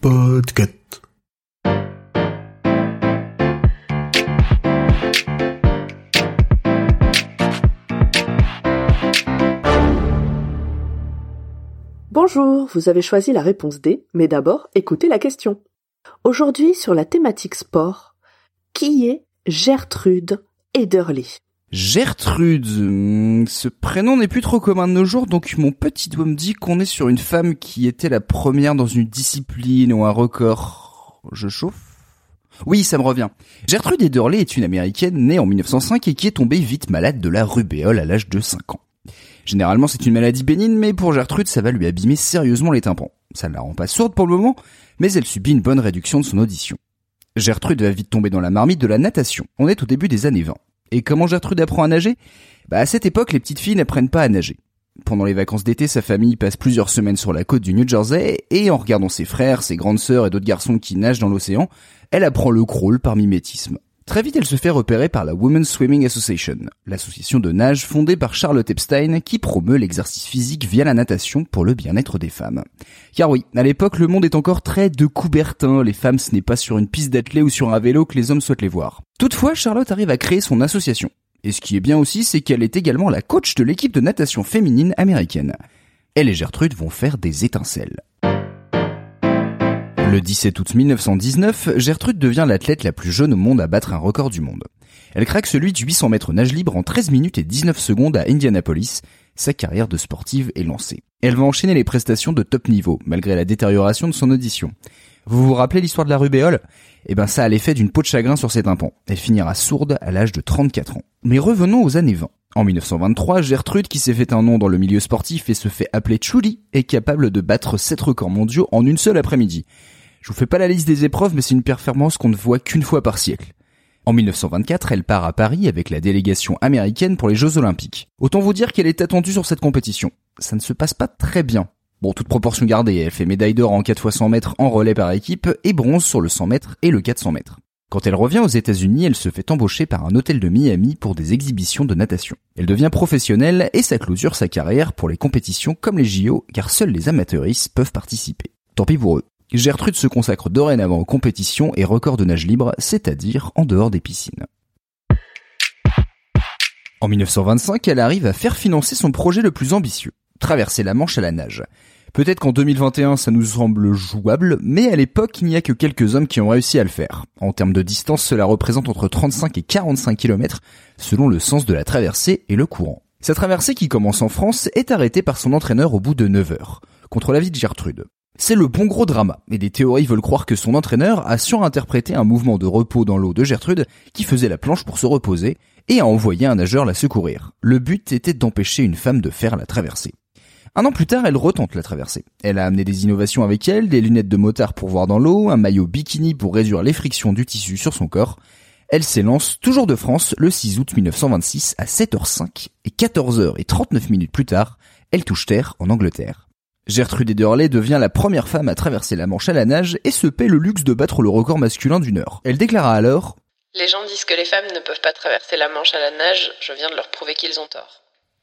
Podcut. Bonjour, vous avez choisi la réponse D, mais d'abord, écoutez la question. Aujourd'hui, sur la thématique sport, qui est Gertrude Ederle ? Gertrude, ce prénom n'est plus trop commun de nos jours, donc mon petit doigt me dit qu'on est sur une femme qui était la première dans une discipline ou un record. Je chauffe ? Oui, ça me revient. Gertrude Ederle est une Américaine née en 1905 et qui est tombée vite malade de la rubéole à l'âge de 5 ans. Généralement, c'est une maladie bénigne, mais pour Gertrude, ça va lui abîmer sérieusement les tympans. Ça ne la rend pas sourde pour le moment, mais elle subit une bonne réduction de son audition. Gertrude va vite tomber dans la marmite de la natation. On est au début des années 20. Et comment Gertrude apprend à nager ? Bah, à cette époque, les petites filles n'apprennent pas à nager. Pendant les vacances d'été, sa famille passe plusieurs semaines sur la côte du New Jersey, et en regardant ses frères, ses grandes sœurs et d'autres garçons qui nagent dans l'océan, elle apprend le crawl par mimétisme. Très vite, elle se fait repérer par la Women's Swimming Association, l'association de nage fondée par Charlotte Epstein qui promeut l'exercice physique via la natation pour le bien-être des femmes. Car oui, à l'époque, le monde est encore très de Coubertin, les femmes ce n'est pas sur une piste d'athlée ou sur un vélo que les hommes souhaitent les voir. Toutefois, Charlotte arrive à créer son association. Et ce qui est bien aussi, c'est qu'elle est également la coach de l'équipe de natation féminine américaine. Elle et Gertrude vont faire des étincelles. Le 17 août 1919, Gertrude devient l'athlète la plus jeune au monde à battre un record du monde. Elle craque celui de 800 mètres nage libre en 13 minutes et 19 secondes à Indianapolis. Sa carrière de sportive est lancée. Elle va enchaîner les prestations de top niveau, malgré la détérioration de son audition. Vous vous rappelez l'histoire de la rubéole ? Eh ben ça a l'effet d'une peau de chagrin sur ses tympans. Elle finira sourde à l'âge de 34 ans. Mais revenons aux années 20. En 1923, Gertrude, qui s'est fait un nom dans le milieu sportif et se fait appeler Trudy, est capable de battre 7 records mondiaux en une seule après-midi. Je vous fais pas la liste des épreuves, mais c'est une performance qu'on ne voit qu'une fois par siècle. En 1924, elle part à Paris avec la délégation américaine pour les Jeux Olympiques. Autant vous dire qu'elle est attendue sur cette compétition. Ça ne se passe pas très bien. Bon, toute proportion gardée, elle fait médaille d'or en 4x100 mètres en relais par équipe et bronze sur le 100 mètres et le 400 mètres. Quand elle revient aux États-Unis, elle se fait embaucher par un hôtel de Miami pour des exhibitions de natation. Elle devient professionnelle et ça clôture sa carrière pour les compétitions comme les JO, car seuls les amateuristes peuvent participer. Tant pis pour eux. Gertrude se consacre dorénavant aux compétitions et records de nage libre, c'est-à-dire en dehors des piscines. En 1925, elle arrive à faire financer son projet le plus ambitieux, traverser la Manche à la nage. Peut-être qu'en 2021, ça nous semble jouable, mais à l'époque, il n'y a que quelques hommes qui ont réussi à le faire. En termes de distance, cela représente entre 35 et 45 km, selon le sens de la traversée et le courant. Sa traversée, qui commence en France, est arrêtée par son entraîneur au bout de 9 heures, contre l'avis de Gertrude. C'est le bon gros drama, et des théories veulent croire que son entraîneur a surinterprété un mouvement de repos dans l'eau de Gertrude qui faisait la planche pour se reposer et a envoyé un nageur la secourir. Le but était d'empêcher une femme de faire la traversée. Un an plus tard, elle retente la traversée. Elle a amené des innovations avec elle, des lunettes de motard pour voir dans l'eau, un maillot bikini pour réduire les frictions du tissu sur son corps. Elle s'élance, toujours de France, le 6 août 1926 à 7h05 et 14h39 plus tard, elle touche terre en Angleterre. Gertrude Ederle devient la première femme à traverser la Manche à la nage et se paie le luxe de battre le record masculin d'une heure. Elle déclara alors « Les gens disent que les femmes ne peuvent pas traverser la Manche à la nage, je viens de leur prouver qu'ils ont tort. »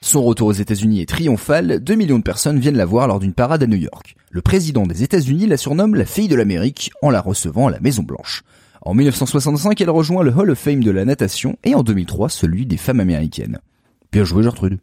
Son retour aux États-Unis est triomphal, 2 millions de personnes viennent la voir lors d'une parade à New York. Le président des États-Unis la surnomme la fille de l'Amérique en la recevant à la Maison-Blanche. En 1965, elle rejoint le Hall of Fame de la natation et en 2003, celui des femmes américaines. Bien joué Gertrude.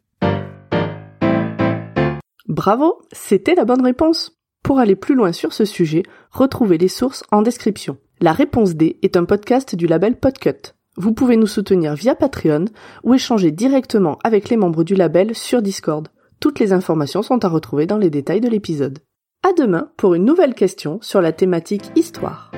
Bravo, c'était la bonne réponse. Pour aller plus loin sur ce sujet, retrouvez les sources en description. La réponse D est un podcast du label Podcut. Vous pouvez nous soutenir via Patreon ou échanger directement avec les membres du label sur Discord. Toutes les informations sont à retrouver dans les détails de l'épisode. À demain pour une nouvelle question sur la thématique Histoire.